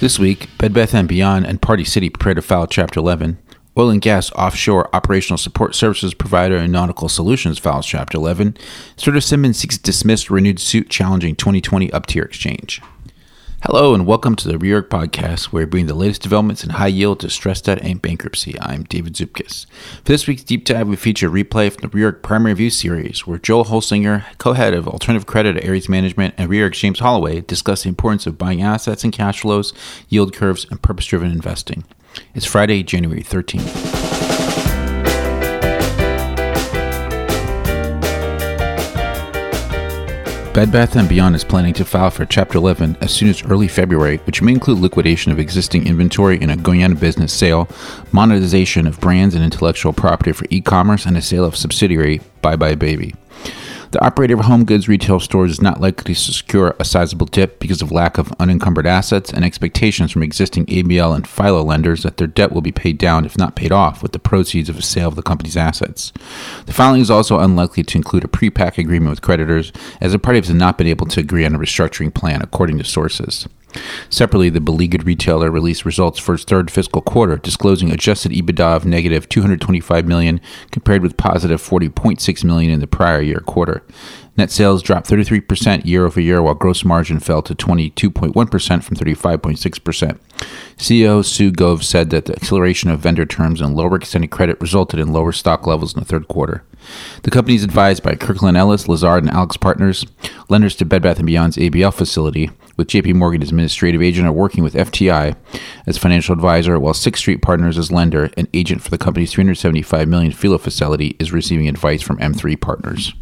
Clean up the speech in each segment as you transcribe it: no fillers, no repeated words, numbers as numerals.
This week, Bed Bath & Beyond and Party City prepare to file Chapter 11. Oil and gas offshore operational support services provider and Nautical Solutions files Chapter 11. Serta Simmons seeks to dismiss renewed suit challenging 2020 up-tier exchange. Hello and welcome to the ReOrg podcast, where we bring the latest developments in high yield, distressed debt, and bankruptcy. I'm David Zupkis. For this week's deep dive, we feature a replay from the ReOrg Primary Review series, where Joel Holsinger, co-head of Alternative Credit at Ares Management, and ReOrg James Holloway discuss the importance of buying assets and cash flows, yield curves, and purpose-driven investing. It's Friday, January 13th. Bed Bath & Beyond is planning to file for Chapter 11 as soon as early February, which may include liquidation of existing inventory in a Guyana business sale, monetization of brands and intellectual property for e-commerce, and a sale of subsidiary Bye Bye Baby. The operator of home goods retail stores is not likely to secure a sizable dip because of lack of unencumbered assets and expectations from existing ABL and FILO lenders that their debt will be paid down, if not paid off, with the proceeds of a sale of the company's assets. The filing is also unlikely to include a pre-pack agreement with creditors, as the parties have not been able to agree on a restructuring plan, according to sources. Separately, the beleaguered retailer released results for its third fiscal quarter, disclosing adjusted EBITDA of negative $225 million compared with positive $40.6 million in the prior year quarter. Net sales dropped 33% year over year, while gross margin fell to 22.1% from 35.6%. CEO Sue Gove said that the acceleration of vendor terms and lower extended credit resulted in lower stock levels in the third quarter. The company is advised by Kirkland Ellis, Lazard, and Alex Partners, lenders to Bed Bath & Beyond's ABL facility, with J.P. Morgan as administrative agent and working with FTI as financial advisor, while Sixth Street Partners as lender and agent for the company's $375 million FILO facility is receiving advice from M3 Partners.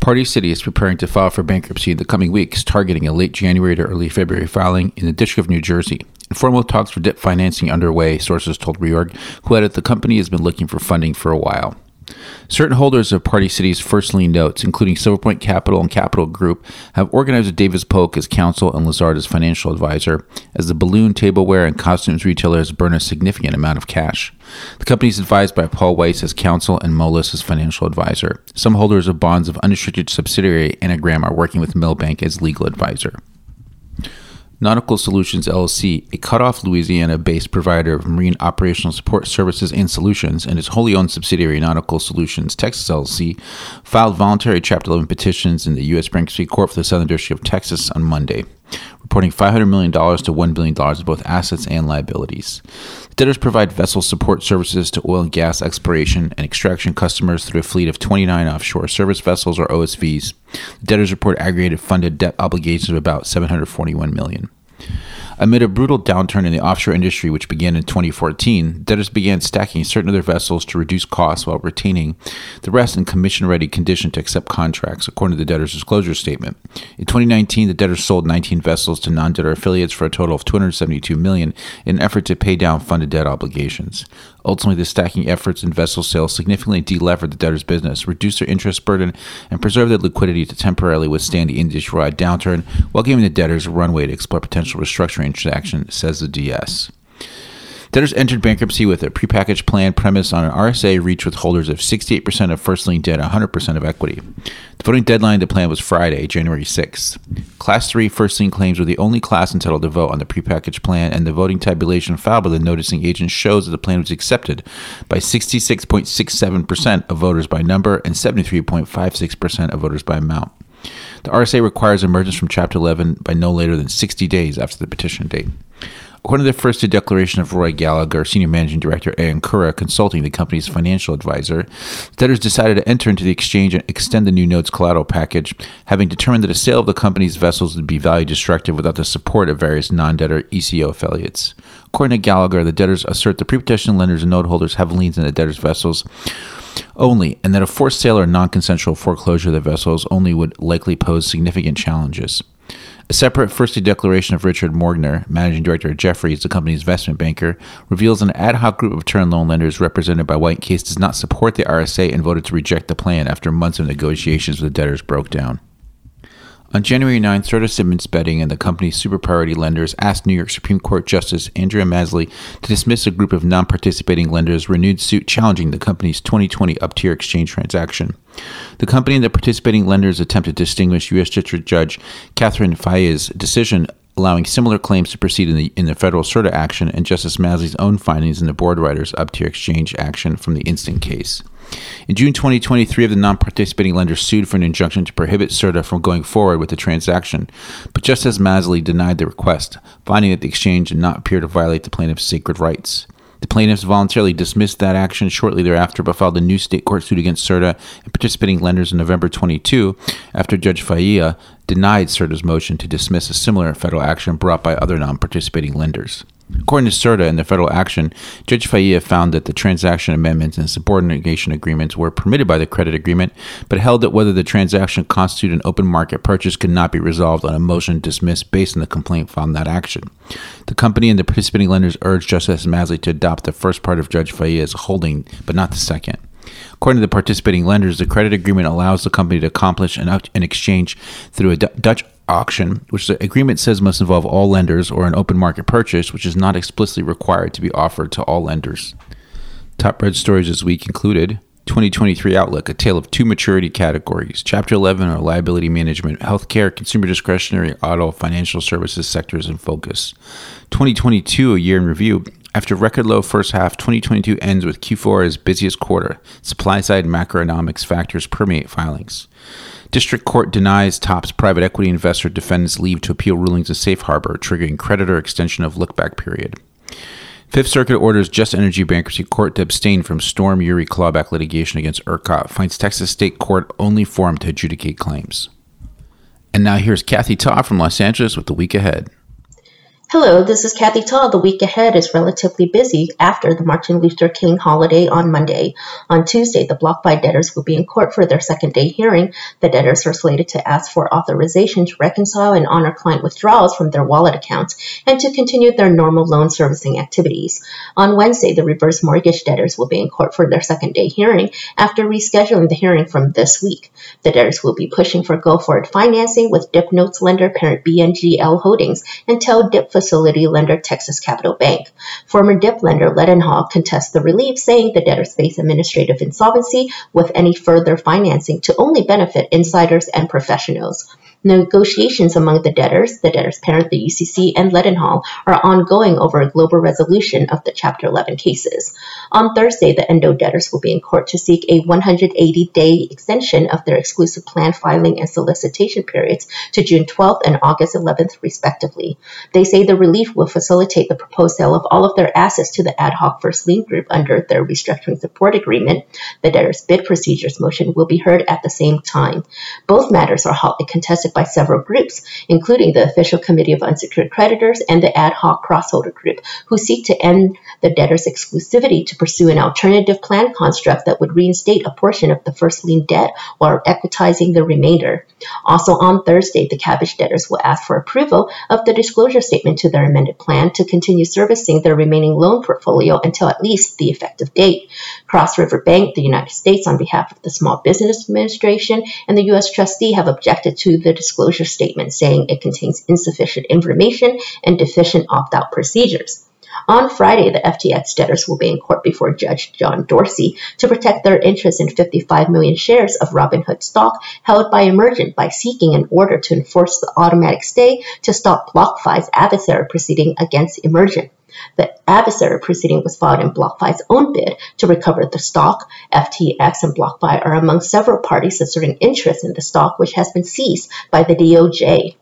Party City is preparing to file for bankruptcy in the coming weeks, targeting a late January to early February filing in the District of New Jersey. Informal talks for debt financing underway, sources told ReOrg, who added the company has been looking for funding for a while. Certain holders of Party City's first lien notes, including Silverpoint Capital and Capital Group, have organized Davis Polk as counsel and Lazard as financial advisor, as the balloon, tableware, and costumes retailers burn a significant amount of cash. The company is advised by Paul Weiss as counsel and Moelis as financial advisor. Some holders of bonds of unrestricted subsidiary Anagram are working with Millbank as legal advisor. Nautical Solutions LLC, a cut-off Louisiana-based provider of marine operational support services and solutions, and its wholly owned subsidiary Nautical Solutions Texas LLC, filed voluntary Chapter 11 petitions in the U.S. Bankruptcy Court for the Southern District of Texas on Monday, reporting $500 million to $1 billion of both assets and liabilities. The debtors provide vessel support services to oil and gas exploration and extraction customers through a fleet of 29 offshore service vessels, or OSVs. The debtors report aggregated funded debt obligations of about $741 million. Amid a brutal downturn in the offshore industry, which began in 2014, debtors began stacking certain other vessels to reduce costs while retaining the rest in commission-ready condition to accept contracts, according to the debtors' disclosure statement. In 2019, the debtors sold 19 vessels to non-debtor affiliates for a total of $272 million in an effort to pay down funded debt obligations. Ultimately, the stacking efforts and vessel sales significantly delevered the debtors' business, reduced their interest burden, and preserved their liquidity to temporarily withstand the industry-wide downturn while giving the debtors runway to explore potential restructuring transaction, says the DS. Debtors entered bankruptcy with a prepackaged plan premised on an RSA reached with holders of 68% of first lien debt and 100% of equity. The voting deadline to plan was Friday, January 6th. Class 3 first lien claims were the only class entitled to vote on the prepackaged plan, and the voting tabulation filed by the noticing agent shows that the plan was accepted by 66.67% of voters by number and 73.56% of voters by amount. The RSA requires emergence from Chapter 11 by no later than 60 days after the petition date. According to the first declaration of Roy Gallagher, Senior Managing Director at Ankura, consulting the company's financial advisor, debtors decided to enter into the exchange and extend the new notes collateral package, having determined that a sale of the company's vessels would be value destructive without the support of various non-debtor ECO affiliates. According to Gallagher, the debtors assert the pre-petition lenders and note holders have liens in the debtors' vessels only, and that a forced sale or non-consensual foreclosure of the vessels only would likely pose significant challenges. A separate first declaration of Richard Morgner, Managing Director at Jefferies, the company's investment banker, reveals an ad hoc group of term loan lenders represented by White Case does not support the RSA and voted to reject the plan after months of negotiations with the debtors broke down. On January 9th, Serta Simmons Betting and the company's super priority lenders asked New York Supreme Court Justice Andrea Masley to dismiss a group of non-participating lenders' renewed suit challenging the company's 2020 up-tier exchange transaction. The company and the participating lenders attempt to distinguish U.S. District Judge Catherine Fayez's decision allowing similar claims to proceed in the federal Serta action and Justice Masley's own findings in the board writers up-tier exchange action from the instant case. In June 2023, three of the non-participating lenders sued for an injunction to prohibit Serta from going forward with the transaction, but Justice Masley denied the request, finding that the exchange did not appear to violate the plaintiff's sacred rights. The plaintiffs voluntarily dismissed that action shortly thereafter, but filed a new state court suit against Serta and participating lenders in November 22 after Judge Failla denied Serta's motion to dismiss a similar federal action brought by other non-participating lenders. According to Serta in the federal action, Judge Failla found that the transaction amendments and subordination agreements were permitted by the credit agreement, but held that whether the transaction constituted an open market purchase could not be resolved on a motion dismissed based on the complaint filed in that action. The company and the participating lenders urged Justice Masley to adopt the first part of Judge Failla's holding, but not the second. According to the participating lenders, the credit agreement allows the company to accomplish an exchange through a Dutch auction, which the agreement says must involve all lenders, or an open market purchase, which is not explicitly required to be offered to all lenders. Top red stories this week included 2023 outlook, a tale of two maturity categories, Chapter 11 or liability management, healthcare, consumer discretionary, auto, financial services sectors in focus. 2022, a year in review. After record low first half, 2022 ends with Q4 as busiest quarter. Supply-side macroeconomics factors permeate filings. District Court denies TOP's private equity investor defendants leave to appeal rulings in safe harbor, triggering creditor extension of look-back period. Fifth Circuit orders Just Energy Bankruptcy Court to abstain from Storm Uri clawback litigation against ERCOT, finds Texas State Court only forum to adjudicate claims. And now here's Kathy Ta from Los Angeles with the week ahead. Hello, this is Kathy Ta. The week ahead is relatively busy after the Martin Luther King holiday on Monday. On Tuesday, the BlockFi debtors will be in court for their second day hearing. The debtors are slated to ask for authorization to reconcile and honor client withdrawals from their wallet accounts and to continue their normal loan servicing activities. On Wednesday, the reverse mortgage debtors will be in court for their second day hearing after rescheduling the hearing from this week. The debtors will be pushing for go-forward financing with DIP Notes lender parent BNGL Holdings and Tel DIP facility lender Texas Capital Bank. Former DIP lender Leadenhall contests the relief, saying the debtors face administrative insolvency with any further financing to only benefit insiders and professionals. Negotiations among the debtors' parent, the UCC, and Leadenhall are ongoing over a global resolution of the Chapter 11 cases. On Thursday, the Endo debtors will be in court to seek a 180-day extension of their exclusive plan filing and solicitation periods to June 12th and August 11th, respectively. They say the relief will facilitate the proposed sale of all of their assets to the ad hoc first lien group under their restructuring support agreement. The debtors' bid procedures motion will be heard at the same time. Both matters are hotly contested by several groups, including the Official Committee of Unsecured Creditors and the Ad Hoc Crossholder Group, who seek to end the debtors' exclusivity to pursue an alternative plan construct that would reinstate a portion of the first lien debt while equitizing the remainder. Also on Thursday, the Cabbage debtors will ask for approval of the disclosure statement to their amended plan to continue servicing their remaining loan portfolio until at least the effective date. Cross River Bank, the United States, on behalf of the Small Business Administration, and the U.S. trustee have objected to the disclosure statement, saying it contains insufficient information and deficient opt-out procedures. On Friday, the FTX debtors will be in court before Judge John Dorsey to protect their interest in 55 million shares of Robinhood stock held by Emergent by seeking an order to enforce the automatic stay to stop BlockFi's adversary proceeding against Emergent. The adversary proceeding was filed in BlockFi's own bid to recover the stock. FTX and BlockFi are among several parties asserting interest in the stock, which has been seized by the DOJ.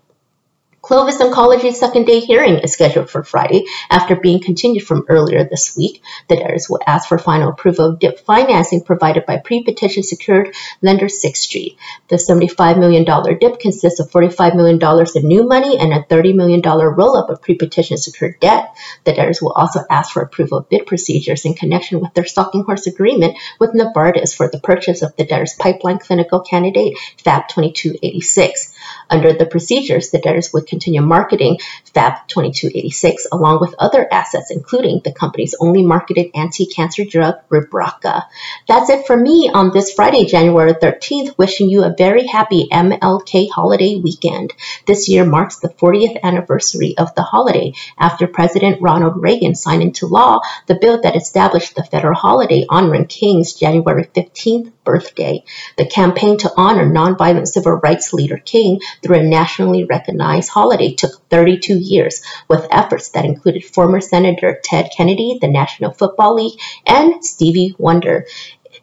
Clovis Oncology's second day hearing is scheduled for Friday after being continued from earlier this week. The debtors will ask for final approval of DIP financing provided by pre-petition secured lender Sixth Street. The $75 million DIP consists of $45 million in new money and a $30 million roll-up of pre-petition secured debt. The debtors will also ask for approval of bid procedures in connection with their stalking horse agreement with Novartis for the purchase of the debtors' pipeline clinical candidate FAB 2286. Under the procedures, the debtors would continue marketing FAB 2286 along with other assets, including the company's only marketed anti-cancer drug, Rubraca. That's it for me on this Friday, January 13th, wishing you a very happy MLK holiday weekend. This year marks the 40th anniversary of the holiday after President Ronald Reagan signed into law the bill that established the federal holiday honoring King's January 15th birthday. The campaign to honor nonviolent civil rights leader King name through a nationally recognized holiday took 32 years, with efforts that included former Senator Ted Kennedy, the National Football League, and Stevie Wonder.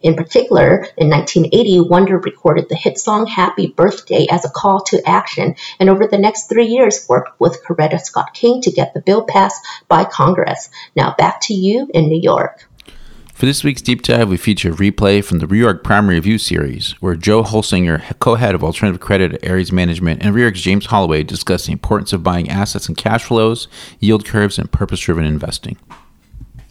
In particular, in 1980, Wonder recorded the hit song Happy Birthday as a call to action, and over the next 3 years worked with Coretta Scott King to get the bill passed by Congress. Now back to you in New York. For this week's Deep Dive, we feature a replay from the ReOrg Primary Review Series, where Joe Holsinger, co-head of Alternative Credit at Ares Management, and ReOrg's James Holloway discuss the importance of buying assets and cash flows, yield curves, and purpose-driven investing.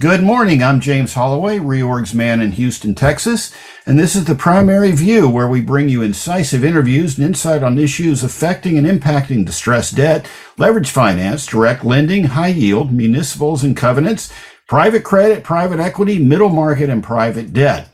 Good morning, I'm James Holloway, ReOrg's man in Houston, Texas, and this is the Primary View, where we bring you incisive interviews and insight on issues affecting and impacting distressed debt, leverage finance, direct lending, high yield, municipals and covenants, private credit, private equity, middle market, and private debt.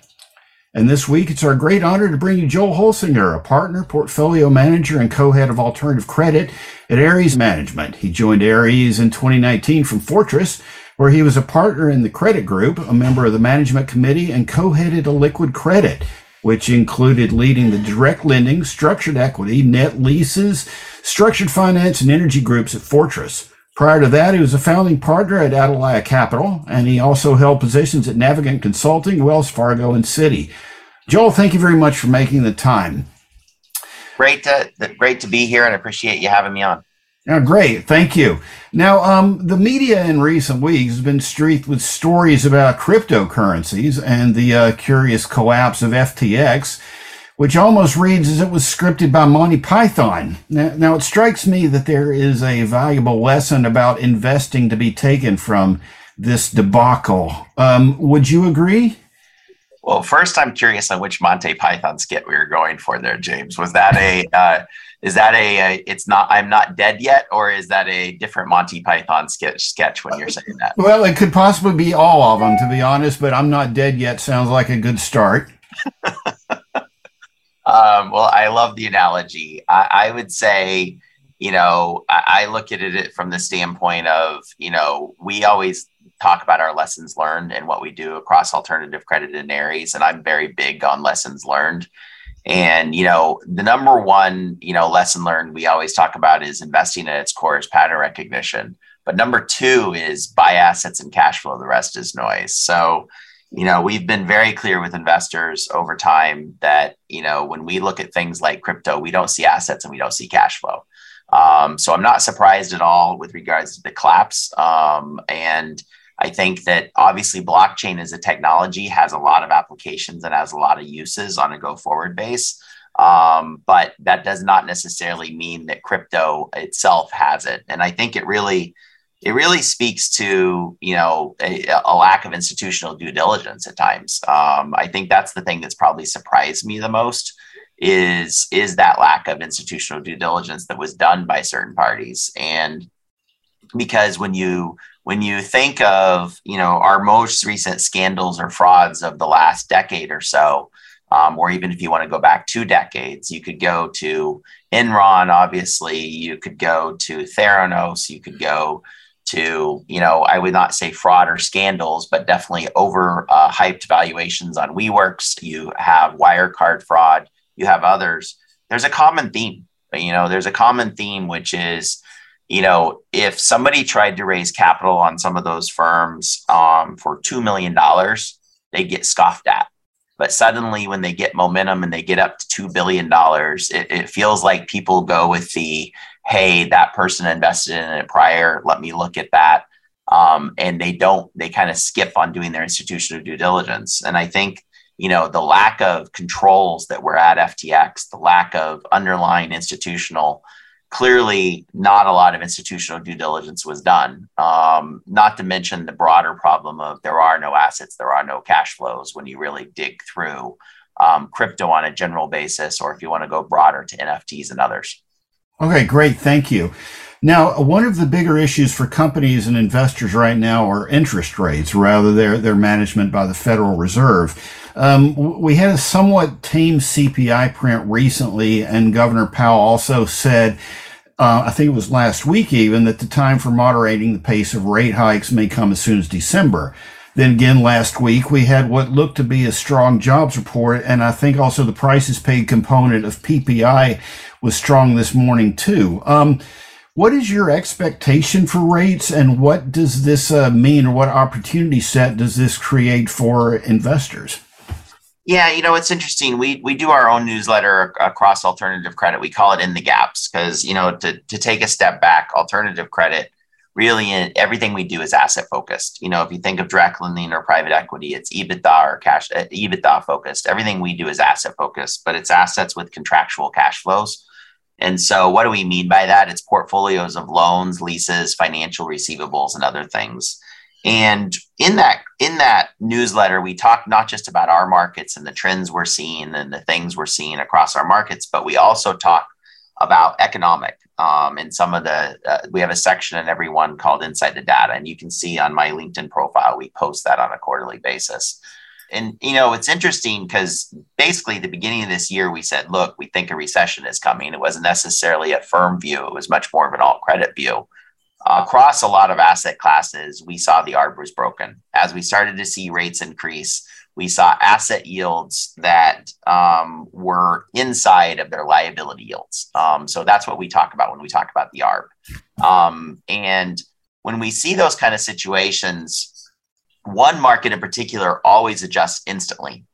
And this week, it's our great honor to bring you Joel Holsinger, a partner, portfolio manager, and co-head of Alternative Credit at Ares Management. He joined Ares in 2019 from Fortress, where he was a partner in the credit group, a member of the management committee, and co-headed illiquid credit, which included leading the direct lending, structured equity, net leases, structured finance, and energy groups at Fortress. Prior to that, he was a founding partner at Adelia Capital, and he also held positions at Navigant Consulting, Wells Fargo, and Citi. Joel, thank you very much for making the time. Great to be here, and I appreciate you having me on. Oh, great. Thank you. Now, the media in recent weeks has been streaked with stories about cryptocurrencies and the curious collapse of FTX, which almost reads as it was scripted by Monty Python. Now, it strikes me that there is a valuable lesson about investing to be taken from this debacle. Would you agree? Well, first, I'm curious on which Monty Python skit we were going for there, James. Was that a... I'm not dead yet, or is that a different Monty Python sketch when you're saying that? Well, it could possibly be all of them, to be honest, but I'm not dead yet sounds like a good start. Well, I love the analogy. I would say, I look at it from the standpoint of, we always talk about our lessons learned and what we do across alternative credit in Ares, and I'm very big on lessons learned. And, the number one, lesson learned we always talk about is investing at its core is pattern recognition. But number two is buy assets and cash flow. The rest is noise. So, we've been very clear with investors over time that, when we look at things like crypto, we don't see assets and we don't see cash flow. So I'm not surprised at all with regards to the collapse. And I think that obviously blockchain as a technology has a lot of applications and has a lot of uses on a go forward base. But that does not necessarily mean that crypto itself has it. And I think it really speaks to, a lack of institutional due diligence at times. I think that's the thing that's probably surprised me the most is that lack of institutional due diligence that was done by certain parties. And because when you think of, our most recent scandals or frauds of the last decade or so, or even if you want to go back 2 decades, you could go to Enron, obviously, you could go to Theranos, you could go to, I would not say fraud or scandals, but definitely over hyped valuations on WeWorks. You have Wirecard fraud, you have others. There's a common theme, which is, if somebody tried to raise capital on some of those firms for $2 million, they get scoffed at. But suddenly when they get momentum and they get up to $2 billion, it feels like people go with the, hey, that person invested in it prior. Let me look at that. And they kind of skip on doing their institutional due diligence. And I think, the lack of controls that were at FTX, the lack of underlying institutional clearly not a lot of institutional due diligence was done. Not to mention the broader problem of there are no assets, there are no cash flows when you really dig through crypto on a general basis, or if you want to go broader to NFTs and others. Okay, great. Thank you. Now, one of the bigger issues for companies and investors right now are interest rates, rather their management by the Federal Reserve. We had a somewhat tame CPI print recently, and Governor Powell also said, I think it was last week even, that the time for moderating the pace of rate hikes may come as soon as December. Then again, last week, we had what looked to be a strong jobs report, and I think also the prices paid component of PPI was strong this morning, too. What is your expectation for rates, and what does this mean, or what opportunity set does this create for investors? Yeah, you know, it's interesting. We do our own newsletter across alternative credit. We call it In the Gaps because, you know, to take a step back, alternative credit, really everything we do is asset focused. You know, if you think of direct lending or private equity, it's EBITDA or cash EBITDA focused. Everything we do is asset focused, but it's assets with contractual cash flows. And so what do we mean by that? It's portfolios of loans, leases, financial receivables, and other things. And in that newsletter, we talk not just about our markets and the trends we're seeing and the things we're seeing across our markets, but we also talk about economic and some of the, we have a section in every one called Inside the Data. And you can see on my LinkedIn profile, we post that on a quarterly basis. And, you know, it's interesting because basically the beginning of this year, we said, look, we think a recession is coming. It wasn't necessarily a firm view. It was much more of an alt credit view. Across a lot of asset classes, we saw the ARB was broken. As we started to see rates increase, we saw asset yields that were inside of their liability yields. So that's what we talk about when we talk about the ARB. And when we see those kind of situations, one market in particular always adjusts instantly,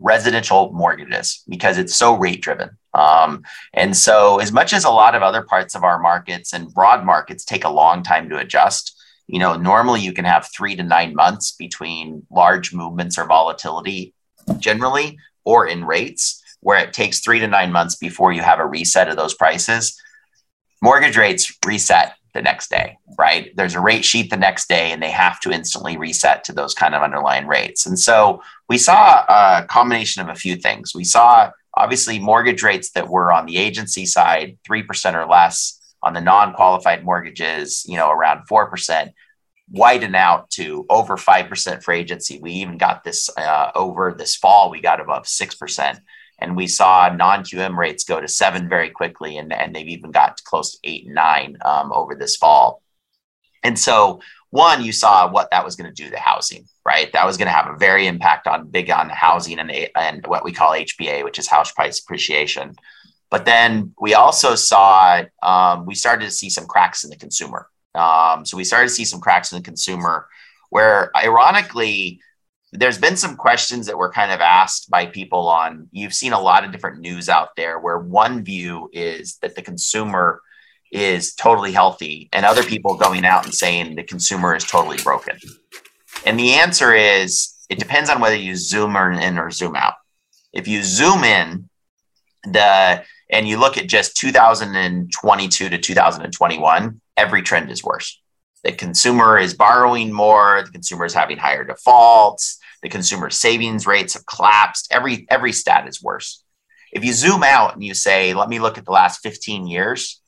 residential mortgages, because it's so rate driven. And so as much as a lot of other parts of our markets and broad markets take a long time to adjust, you know, normally you can have 3 to 9 months between large movements or volatility generally, or in rates where it takes 3 to 9 months before you have a reset of those prices. Mortgage rates reset the next day, right? There's a rate sheet the next day and they have to instantly reset to those kind of underlying rates. And so we saw a combination of a few things. We saw obviously mortgage rates that were on the agency side, 3% or less, on the non-qualified mortgages, you know, around 4%, widen out to over 5% for agency. We even got this over this fall, we got above 6%. And we saw non-QM rates go to 7 very quickly, and they've even got close to 8 and 9 over this fall. And so, one, you saw what that was going to do to housing, right? That was going to have a very big impact on housing and what we call HPA, which is house price appreciation. But then we also saw, we started to see some cracks in the consumer. So we started to see some cracks in the consumer where, ironically, there's been some questions that were kind of asked by people on, you've seen a lot of different news out there where one view is that the consumer is totally healthy and other people going out and saying the consumer is totally broken. And the answer is, it depends on whether you zoom in or zoom out. If you zoom in and you look at just 2022 to 2021, every trend is worse. The consumer is borrowing more, the consumer is having higher defaults, the consumer savings rates have collapsed, every stat is worse. If you zoom out and you say, let me look at the last 15 years,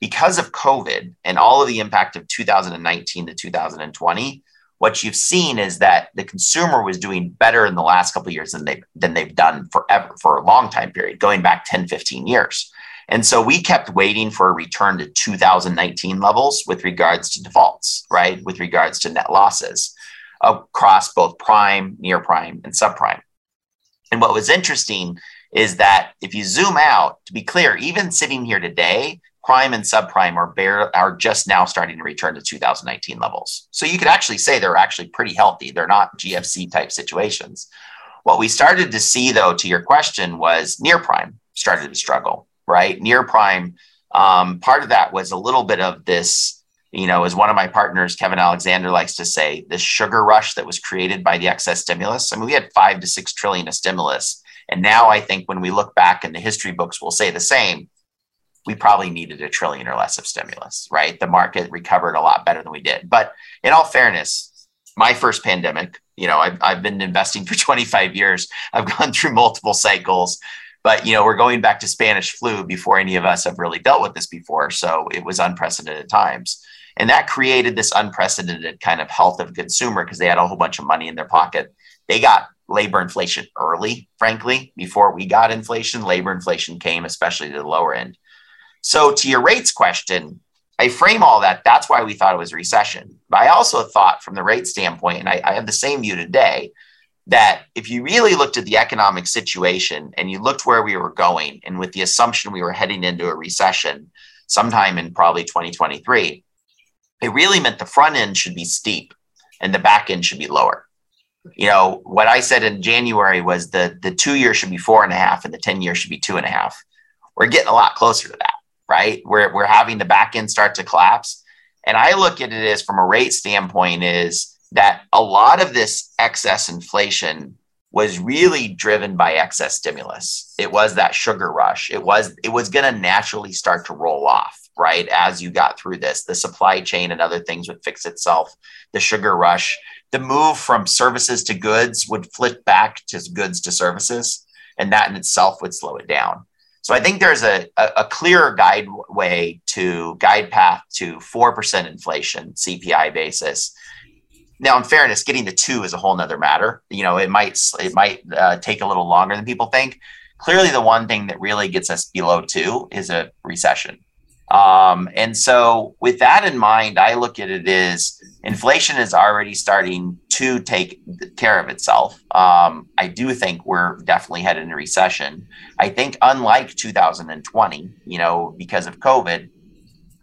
because of COVID and all of the impact of 2019 to 2020, what you've seen is that the consumer was doing better in the last couple of years than they've done forever, for a long time period, going back 10, 15 years. And so we kept waiting for a return to 2019 levels with regards to defaults, right? With regards to net losses across both prime, near prime, and subprime. And what was interesting is that if you zoom out, to be clear, even sitting here today, prime and subprime are just now starting to return to 2019 levels. So you could actually say they're actually pretty healthy. They're not GFC type situations. What we started to see, though, to your question, was near prime started to struggle. Right? Near prime. Part of that was a little bit of this, you know, as one of my partners, Kevin Alexander, likes to say, this sugar rush that was created by the excess stimulus. I mean, we had $5 to $6 trillion of stimulus. And now I think when we look back in the history books, we'll say the same. We probably needed $1 trillion or less of stimulus, right? The market recovered a lot better than we did. But in all fairness, my first pandemic, you know, I've been investing for 25 years. I've gone through multiple cycles. But, you know, we're going back to Spanish flu before any of us have really dealt with this before. So it was unprecedented times. And that created this unprecedented kind of health of consumer because they had a whole bunch of money in their pocket. They got labor inflation early, frankly, before we got inflation. Labor inflation came, especially to the lower end. So to your rates question, I frame all that. That's why we thought it was a recession. But I also thought from the rate standpoint, and I have the same view today, that if you really looked at the economic situation and you looked where we were going, and with the assumption we were heading into a recession sometime in probably 2023, it really meant the front end should be steep and the back end should be lower. You know, what I said in January was the 2 year should be 4.5 and the 10 year should be 2.5. We're getting a lot closer to that, right? We're having the back end start to collapse. And I look at it as from a rate standpoint is that a lot of this excess inflation was really driven by excess stimulus. It was that sugar rush. It was going to naturally start to roll off, right? As you got through this, the supply chain and other things would fix itself. The sugar rush, the move from services to goods would flip back to goods to services. And that in itself would slow it down. So I think there's a clearer guide path to 4% inflation CPI basis. Now, in fairness, getting to 2 is a whole nother matter. You know, it might take a little longer than people think. Clearly, the one thing that really gets us below 2 is a recession. And so with that in mind, I look at it as inflation is already starting to take care of itself. I do think we're definitely headed into recession. I think unlike 2020, you know, because of COVID,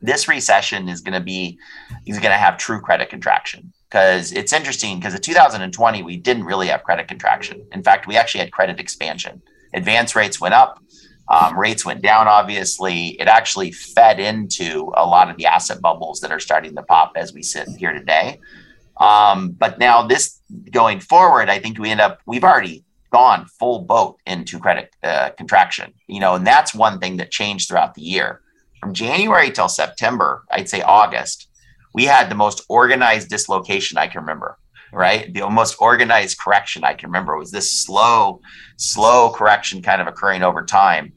this recession is going to have true credit contraction. Because it's interesting, because in 2020, we didn't really have credit contraction. In fact, we actually had credit expansion. Advance rates went up. Rates went down, obviously. It actually fed into a lot of the asset bubbles that are starting to pop as we sit here today. But now this going forward, I think we've already gone full boat into credit contraction. You know, and that's one thing that changed throughout the year. From January till September, I'd say August, we had the most organized dislocation I can remember, right? The most organized correction I can remember was this slow correction kind of occurring over time.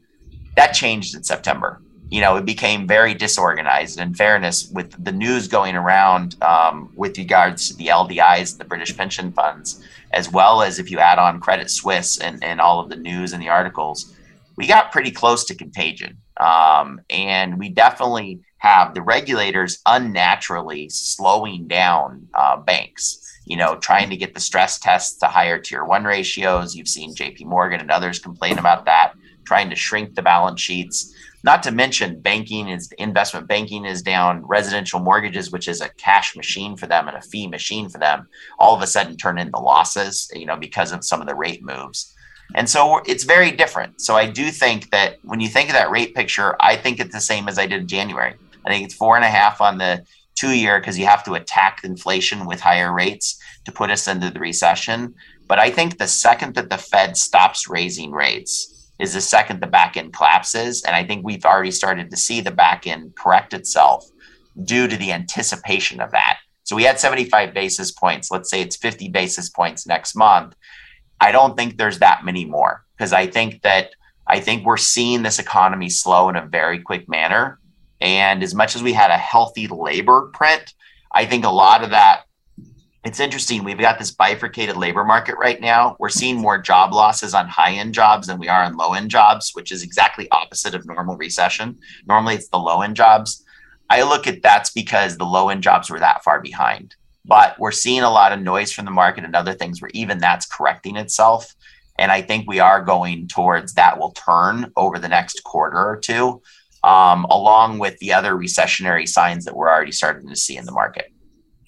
That changed in September. You know, it became very disorganized. In fairness, with the news going around with regards to the LDIs, the British pension funds, as well as if you add on Credit Suisse and all of the news and the articles, we got pretty close to contagion. And we definitely have the regulators unnaturally slowing down banks, you know, trying to get the stress tests to higher tier one ratios. You've seen J.P. Morgan and others complain about that, trying to shrink the balance sheets, not to mention investment banking is down, residential mortgages, which is a cash machine for them and a fee machine for them, all of a sudden turn into losses, you know, because of some of the rate moves. And so it's very different. So I do think that when you think of that rate picture, I think it's the same as I did in January. I think it's 4.5 on the 2 year because you have to attack inflation with higher rates to put us into the recession. But I think the second that the Fed stops raising rates is the second the back end collapses. And I think we've already started to see the back end correct itself due to the anticipation of that. So we had 75 basis points. Let's say it's 50 basis points next month. I don't think there's that many more because I think we're seeing this economy slow in a very quick manner. And as much as we had a healthy labor print, I think a lot of that, it's interesting. We've got this bifurcated labor market right now. We're seeing more job losses on high-end jobs than we are on low-end jobs, which is exactly opposite of normal recession. Normally it's the low-end jobs. I look at that's because the low-end jobs were that far behind. But we're seeing a lot of noise from the market and other things where even that's correcting itself. And I think we are going towards that will turn over the next quarter or two, along with the other recessionary signs that we're already starting to see in the market.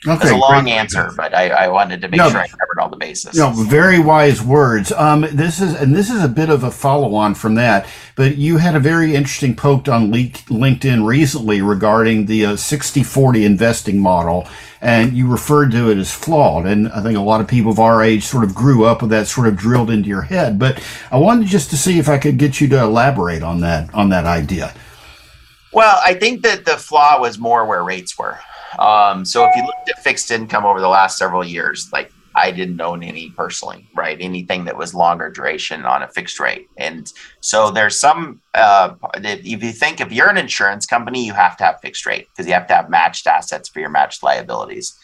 Okay, that's a long answer, but I wanted to make sure I covered all the bases. No, very wise words. This is a bit of a follow-on from that, but you had a very interesting post on LinkedIn recently regarding the 60-40 investing model, and you referred to it as flawed. And I think a lot of people of our age sort of grew up with that sort of drilled into your head. But I wanted just to see if I could get you to elaborate on that idea. Well, I think that the flaw was more where rates were. So if you looked at fixed income over the last several years, like I didn't own any personally, right? Anything that was longer duration on a fixed rate. And so there's some, if you think if you're an insurance company, you have to have fixed rate because you have to have matched assets for your matched liabilities.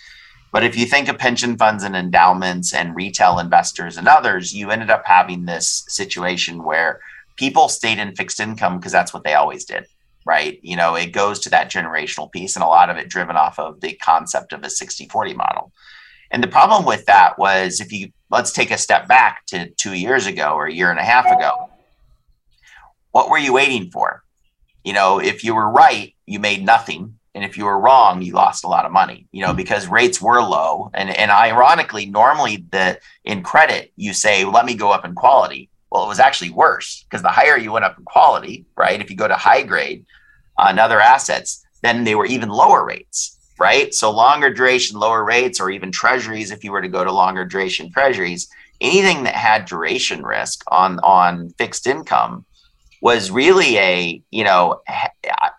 But if you think of pension funds and endowments and retail investors and others, you ended up having this situation where people stayed in fixed income because that's what they always did. right? You know, it goes to that generational piece, and a lot of it driven off of the concept of a 60-40 model. And the problem with that was, if you, let's take a step back to 2 years ago or a year and a half ago, what were you waiting for? You know, if you were right, you made nothing. And if you were wrong, you lost a lot of money, you know, because rates were low. And ironically, normally in credit, you say, let me go up in quality. Well, it was actually worse, because the higher you went up in quality, right? If you go to high grade on other assets, then they were even lower rates, right? So longer duration, lower rates, or even treasuries, if you were to go to longer duration treasuries, anything that had duration risk on fixed income was really a, you know,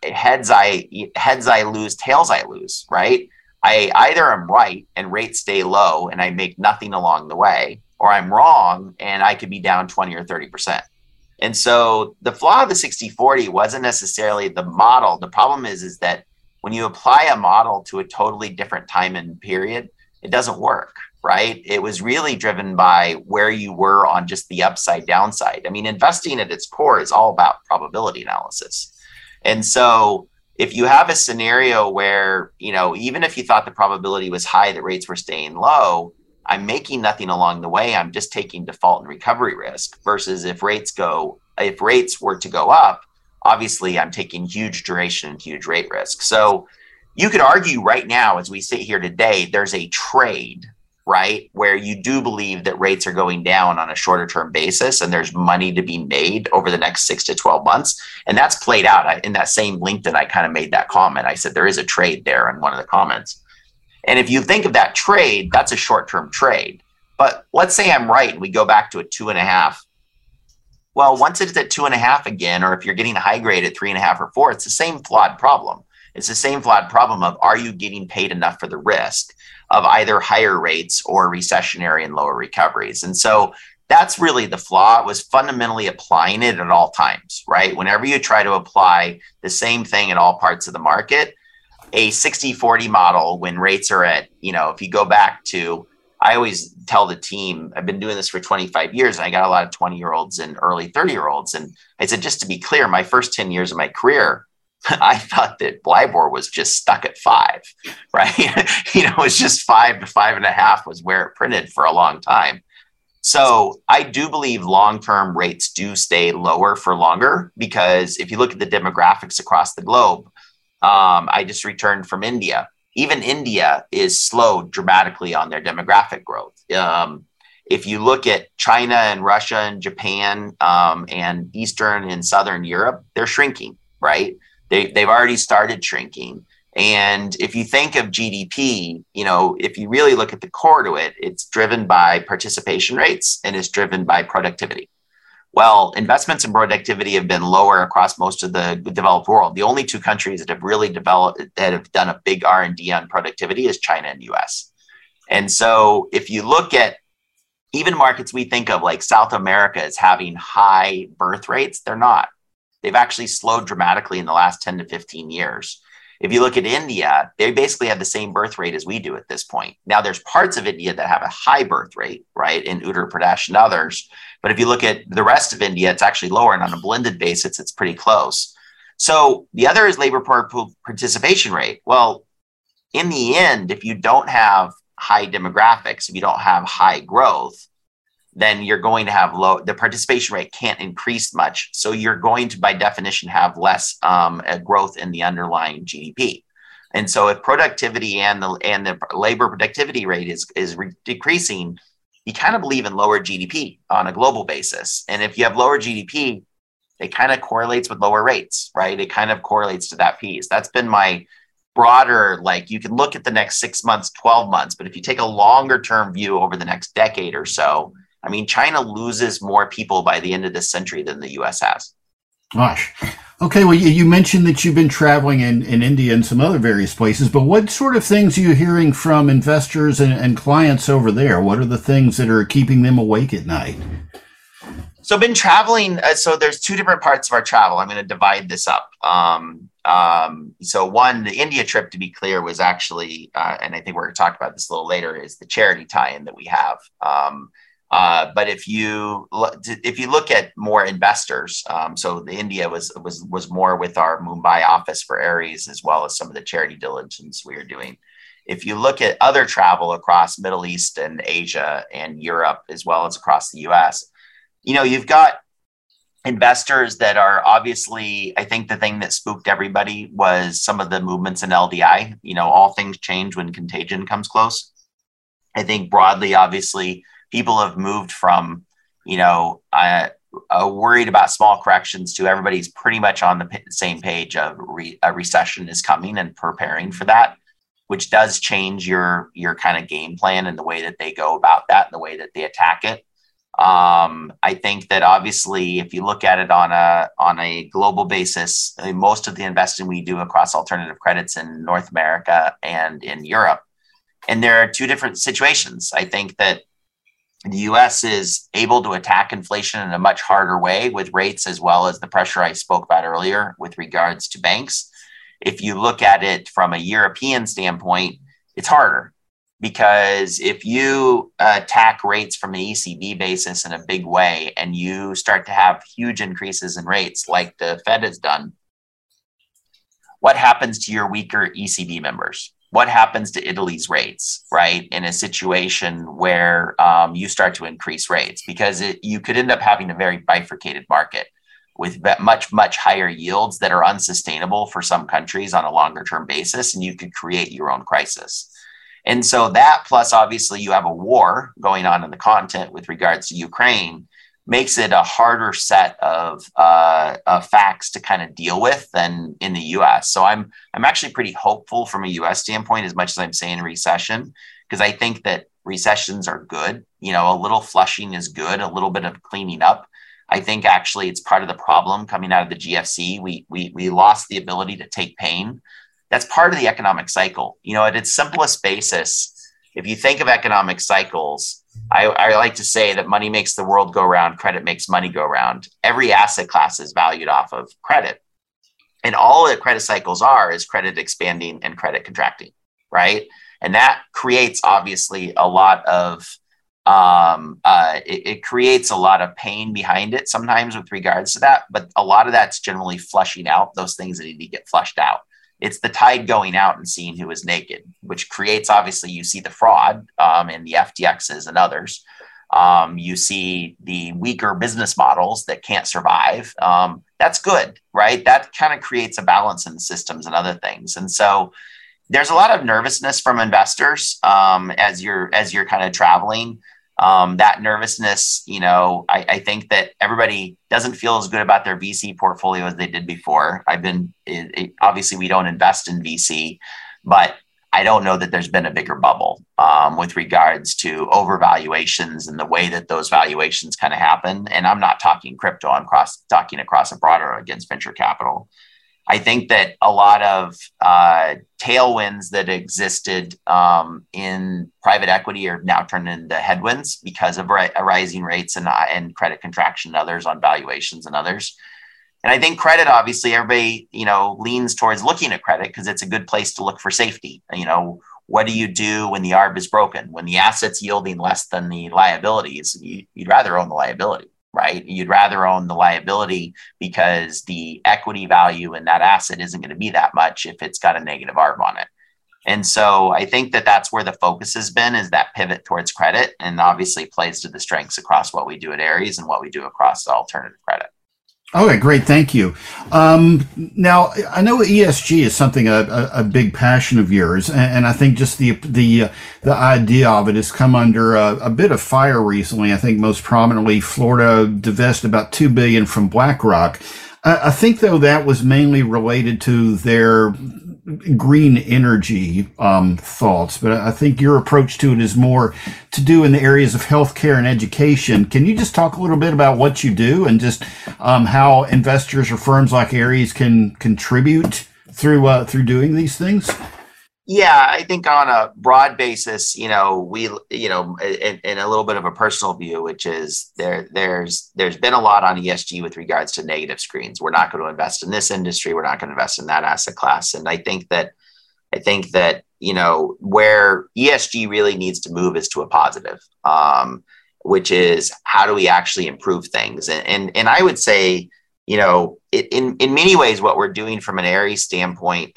heads I lose, tails I lose, right? I either am right and rates stay low and I make nothing along the way, or I'm wrong and I could be down 20 or 30%. And so the flaw of the 60-40 wasn't necessarily the model. The problem is that when you apply a model to a totally different time and period, it doesn't work, right? It was really driven by where you were on just the upside downside. I mean, investing at its core is all about probability analysis. And so if you have a scenario where, you know, even if you thought the probability was high that rates were staying low, I'm making nothing along the way, I'm just taking default and recovery risk, versus if rates were to go up, obviously I'm taking huge duration and huge rate risk. So you could argue right now, as we sit here today, there's a trade, right, where you do believe that rates are going down on a shorter term basis and there's money to be made over the next 6 to 12 months. And that's played out in that same LinkedIn. I kind of made that comment. I said, there is a trade there in one of the comments. And if you think of that trade, that's a short term trade. But let's say I'm right and we go back to a 2.5. Well, once it's at 2.5 again, or if you're getting a high grade at 3.5 or 4, it's the same flawed problem. It's the same flawed problem of, are you getting paid enough for the risk of either higher rates or recessionary and lower recoveries? And so that's really the flaw. It was fundamentally applying it at all times, right? Whenever you try to apply the same thing in all parts of the market, a 60-40 model when rates are at, you know, if you go back to, I always tell the team, I've been doing this for 25 years and I got a lot of 20-year-olds and early 30-year-olds. And I said, just to be clear, my first 10 years of my career, I thought that LIBOR was just stuck at 5, right? You know, it's just 5 to 5.5 was where it printed for a long time. So I do believe long-term rates do stay lower for longer, because if you look at the demographics across the globe, I just returned from India. Even India is slowed dramatically on their demographic growth. If you look at China and Russia and Japan and Eastern and Southern Europe, they're shrinking, right? They've already started shrinking. And if you think of GDP, you know, if you really look at the core to it, it's driven by participation rates and it's driven by productivity. Well, investments in productivity have been lower across most of the developed world. The only two countries that have really developed, that have done a big R&D on productivity, is China and US. And so if you look at even markets we think of, like South America as having high birth rates, they're not. They've actually slowed dramatically in the last 10 to 15 years. If you look at India, they basically have the same birth rate as we do at this point. Now, there's parts of India that have a high birth rate, right, in Uttar Pradesh and others. But if you look at the rest of India, it's actually lower. And on a blended basis, it's pretty close. So the other is labor participation rate. Well, in the end, if you don't have high demographics, if you don't have high growth, then you're going to have low, the participation rate can't increase much. So you're going to, by definition, have less growth in the underlying GDP. And so if productivity and the labor productivity rate is decreasing, you kind of believe in lower GDP on a global basis. And if you have lower GDP, it kind of correlates with lower rates, right? It kind of correlates to that piece. That's been my broader, like, you can look at the next 6 months, 12 months, but if you take a longer term view over the next decade or so, I mean, China loses more people by the end of this century than the U.S. has. Gosh. Okay, well, you mentioned that you've been traveling in India and some other various places, but what sort of things are you hearing from investors and clients over there? What are the things that are keeping them awake at night? So I've been traveling. So there's two different parts of our travel. I'm going to divide this up. So one, the India trip, to be clear, was actually, and I think we're going to talk about this a little later, is the charity tie-in that we have. But if you look at more investors, so the India was more with our Mumbai office for Ares, as well as some of the charity diligence we were doing. If you look at other travel across Middle East and Asia and Europe, as well as across the U.S., you know, you've got investors that are obviously, I think the thing that spooked everybody was some of the movements in LDI. You know, all things change when contagion comes close. I think broadly, obviously, people have moved from, you know, worried about small corrections to everybody's pretty much on the same page of a recession is coming and preparing for that, which does change your kind of game plan and the way that they go about that and the way that they attack it. I think that obviously, if you look at it on a global basis, I mean, most of the investing we do across alternative credits in North America and in Europe, and there are two different situations. I think that the U.S. is able to attack inflation in a much harder way with rates, as well as the pressure I spoke about earlier with regards to banks. If you look at it from a European standpoint, it's harder because if you attack rates from an ECB basis in a big way and you start to have huge increases in rates like the Fed has done, what happens to your weaker ECB members? What happens to Italy's rates, right? In a situation where you start to increase rates, because you could end up having a very bifurcated market with much, much higher yields that are unsustainable for some countries on a longer term basis. And you could create your own crisis. And so that, plus obviously you have a war going on in the continent with regards to Ukraine, makes it a harder set of facts to kind of deal with than in the U.S. So I'm actually pretty hopeful from a U.S. standpoint, as much as I'm saying recession, because I think that recessions are good. You know, a little flushing is good, a little bit of cleaning up. I think actually it's part of the problem coming out of the GFC. We lost the ability to take pain. That's part of the economic cycle. You know, at its simplest basis, if you think of economic cycles, I like to say that money makes the world go round, credit makes money go round. Every asset class is valued off of credit. And all that credit cycles are is credit expanding and credit contracting, right? And that creates obviously a lot of, it creates a lot of pain behind it sometimes with regards to that. But a lot of that's generally flushing out those things that need to get flushed out. It's the tide going out and seeing who is naked, which creates, obviously, you see the fraud in the FTXs and others. You see the weaker business models that can't survive. That's good, right? That kind of creates a balance in systems and other things. And so there's a lot of nervousness from investors as you're kind of traveling. That nervousness, you know, I think that everybody doesn't feel as good about their VC portfolio as they did before. Obviously we don't invest in VC, but I don't know that there's been a bigger bubble with regards to overvaluations and the way that those valuations kind of happen. And I'm not talking crypto, I'm talking across a broader against venture capital. I think that a lot of tailwinds that existed in private equity are now turned into headwinds because of rising rates and credit contraction and others on valuations and others. And I think credit, obviously, everybody, you know, leans towards looking at credit because it's a good place to look for safety. You know, what do you do when the arb is broken? When the asset's yielding less than the liabilities, you'd rather own the liability. Right? You'd rather own the liability because the equity value in that asset isn't going to be that much if it's got a negative arb on it. And so I think that that's where the focus has been, is that pivot towards credit, and obviously plays to the strengths across what we do at Ares and what we do across alternative credit. Okay, great. Thank you. Now, I know ESG is something, a big passion of yours, and I think just the idea of it has come under a bit of fire recently. I think most prominently, Florida divested about $2 billion from BlackRock. I think, though, that was mainly related to their green energy thoughts, but I think your approach to it is more to do in the areas of healthcare and education. Can you just talk a little bit about what you do and just how investors or firms like Ares can contribute through doing these things? Yeah, I think on a broad basis, you know, in a little bit of a personal view, which is there's been a lot on ESG with regards to negative screens. We're not going to invest in this industry. We're not going to invest in that asset class. And I think that, you know, where ESG really needs to move is to a positive. which is how do we actually improve things? And I would say, you know, in many ways, what we're doing from an Ares standpoint,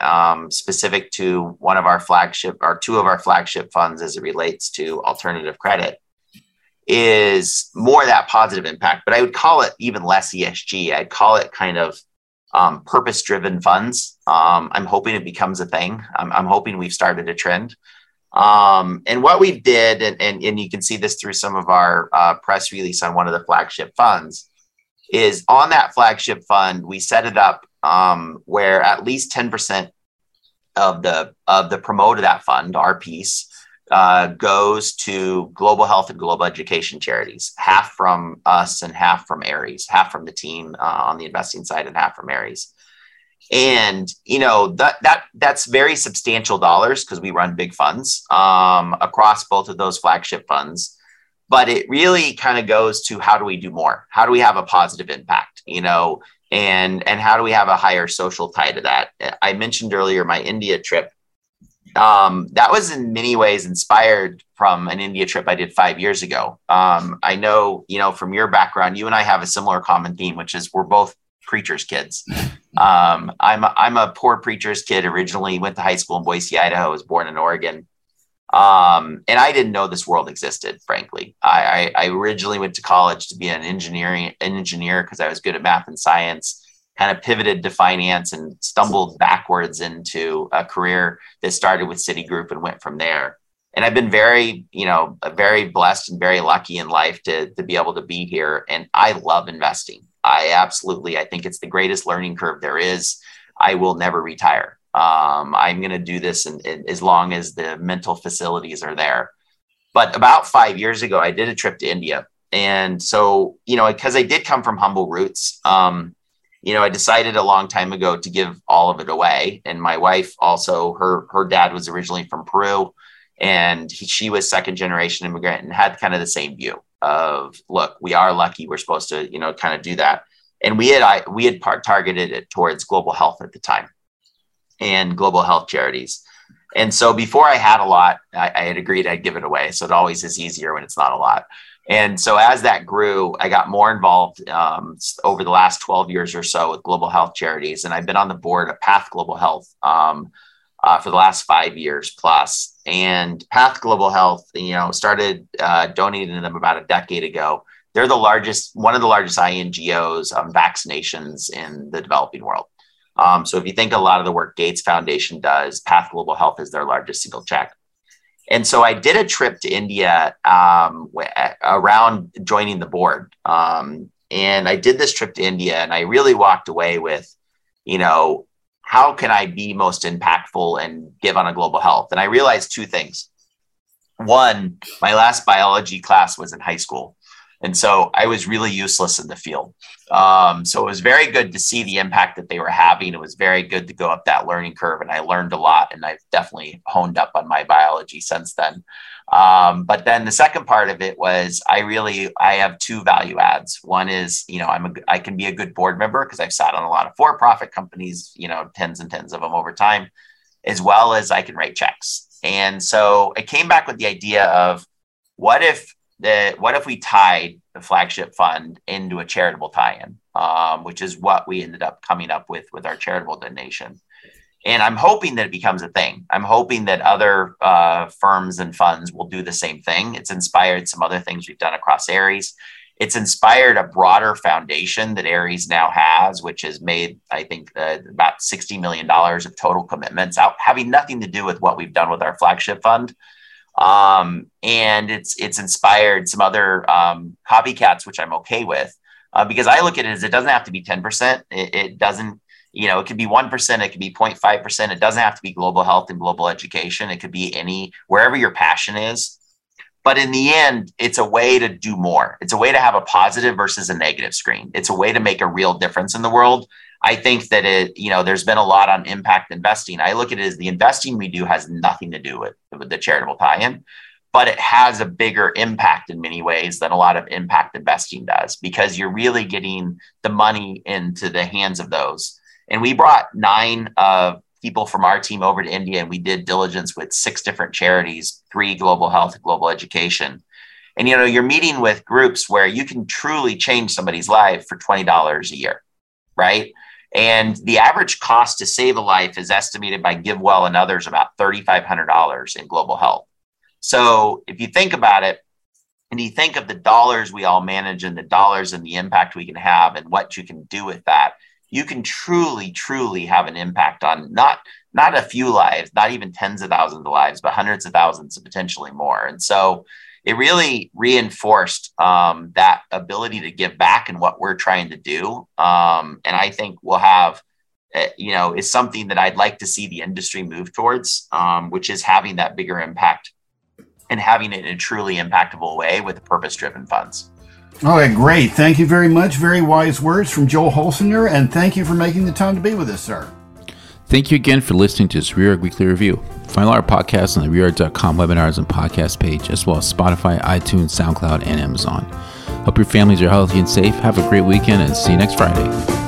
specific to one of our flagship or two of our flagship funds as it relates to alternative credit, is more that positive impact. But I would call it even less ESG. I'd call it kind of purpose-driven funds. I'm hoping it becomes a thing. I'm hoping we've started a trend. And what we did, and you can see this through some of our press release on one of the flagship funds, is on that flagship fund, we set it up where at least 10% of the promote of that fund, our piece, goes to global health and global education charities, half from us and half from Ares, half from the team on the investing side and half from Ares. And, you know, that's very substantial dollars because we run big funds across both of those flagship funds. But it really kind of goes to how do we do more? How do we have a positive impact, you know, and how do we have a higher social tie to that? I mentioned earlier my India trip. That was in many ways inspired from an India trip I did 5 years ago. I know, you know, from your background, you and I have a similar common theme, which is we're both preacher's kids. I'm a poor preacher's kid originally, went to high school in Boise, Idaho, was born in Oregon. And I didn't know this world existed, frankly. I originally went to college to be an engineer because I was good at math and science. Kind of pivoted to finance and stumbled backwards into a career that started with Citigroup and went from there. And I've been very, you know, very blessed and very lucky in life to be able to be here. And I love investing. I think it's the greatest learning curve there is. I will never retire. I'm going to do this in as long as the mental facilities are there. But about 5 years ago, I did a trip to India. And so, you know, because I did come from humble roots, you know, I decided a long time ago to give all of it away. And my wife also, her dad was originally from Peru, and she was second generation immigrant and had kind of the same view of, look, we are lucky. We're supposed to, you know, kind of do that. And we had targeted it towards global health at the time and global health charities. And so before I had a lot, I had agreed I'd give it away. So it always is easier when it's not a lot. And so as that grew, I got more involved over the last 12 years or so with global health charities. And I've been on the board of PATH Global Health for the last 5 years plus. And PATH Global Health, you know, started donating to them about a decade ago. They're the largest, one of the largest INGOs on vaccinations in the developing world. So if you think a lot of the work Gates Foundation does, PATH Global Health is their largest single check. And so I did a trip to India around joining the board. And I did this trip to India and I really walked away with, you know, how can I be most impactful and give on a global health? And I realized two things. One, my last biology class was in high school. And so I was really useless in the field. So it was very good to see the impact that they were having. It was very good to go up that learning curve. And I learned a lot. And I've definitely honed up on my biology since then. But then the second part of it was I have two value adds. One is, you know, I can be a good board member because I've sat on a lot of for-profit companies, you know, tens and tens of them over time, as well as I can write checks. And so I came back with the idea of what if we tied the flagship fund into a charitable tie-in, which is what we ended up coming up with our charitable donation. And I'm hoping that it becomes a thing. I'm hoping that other firms and funds will do the same thing. It's inspired some other things we've done across Ares. It's inspired a broader foundation that Ares now has, which has made, I think, about $60 million of total commitments out, having nothing to do with what we've done with our flagship fund. And it's inspired some other copycats, which I'm okay with, because I look at it as it doesn't have to be 10%. It doesn't, you know, it could be 1%, it could be 0.5%. It doesn't have to be global health and global education. It could be wherever your passion is. But in the end, it's a way to do more. It's a way to have a positive versus a negative screen. It's a way to make a real difference in the world. I think that you know, there's been a lot on impact investing. I look at it as the investing we do has nothing to do with the charitable tie-in, but it has a bigger impact in many ways than a lot of impact investing does, because you're really getting the money into the hands of those. And we brought 9 people from our team over to India, and we did diligence with 6 different charities, 3 global health, global education. And, you know, you're meeting with groups where you can truly change somebody's life for $20 a year, right? And the average cost to save a life is estimated by GiveWell and others about $3,500 in global health. So if you think about it, and you think of the dollars we all manage and the dollars and the impact we can have and what you can do with that, you can truly, truly have an impact on not a few lives, not even tens of thousands of lives, but hundreds of thousands and potentially more. And so it really reinforced that ability to give back and what we're trying to do. And I think we'll have, you know, it's something that I'd like to see the industry move towards, which is having that bigger impact and having it in a truly impactable way with purpose-driven funds. Okay, great. Thank you very much. Very wise words from Joel Holsinger, and thank you for making the time to be with us, sir. Thank you again for listening to this ReOrg Weekly Review. Find all our podcasts on the ReOrg.com webinars and podcast page, as well as Spotify, iTunes, SoundCloud, and Amazon. Hope your families are healthy and safe. Have a great weekend, and see you next Friday.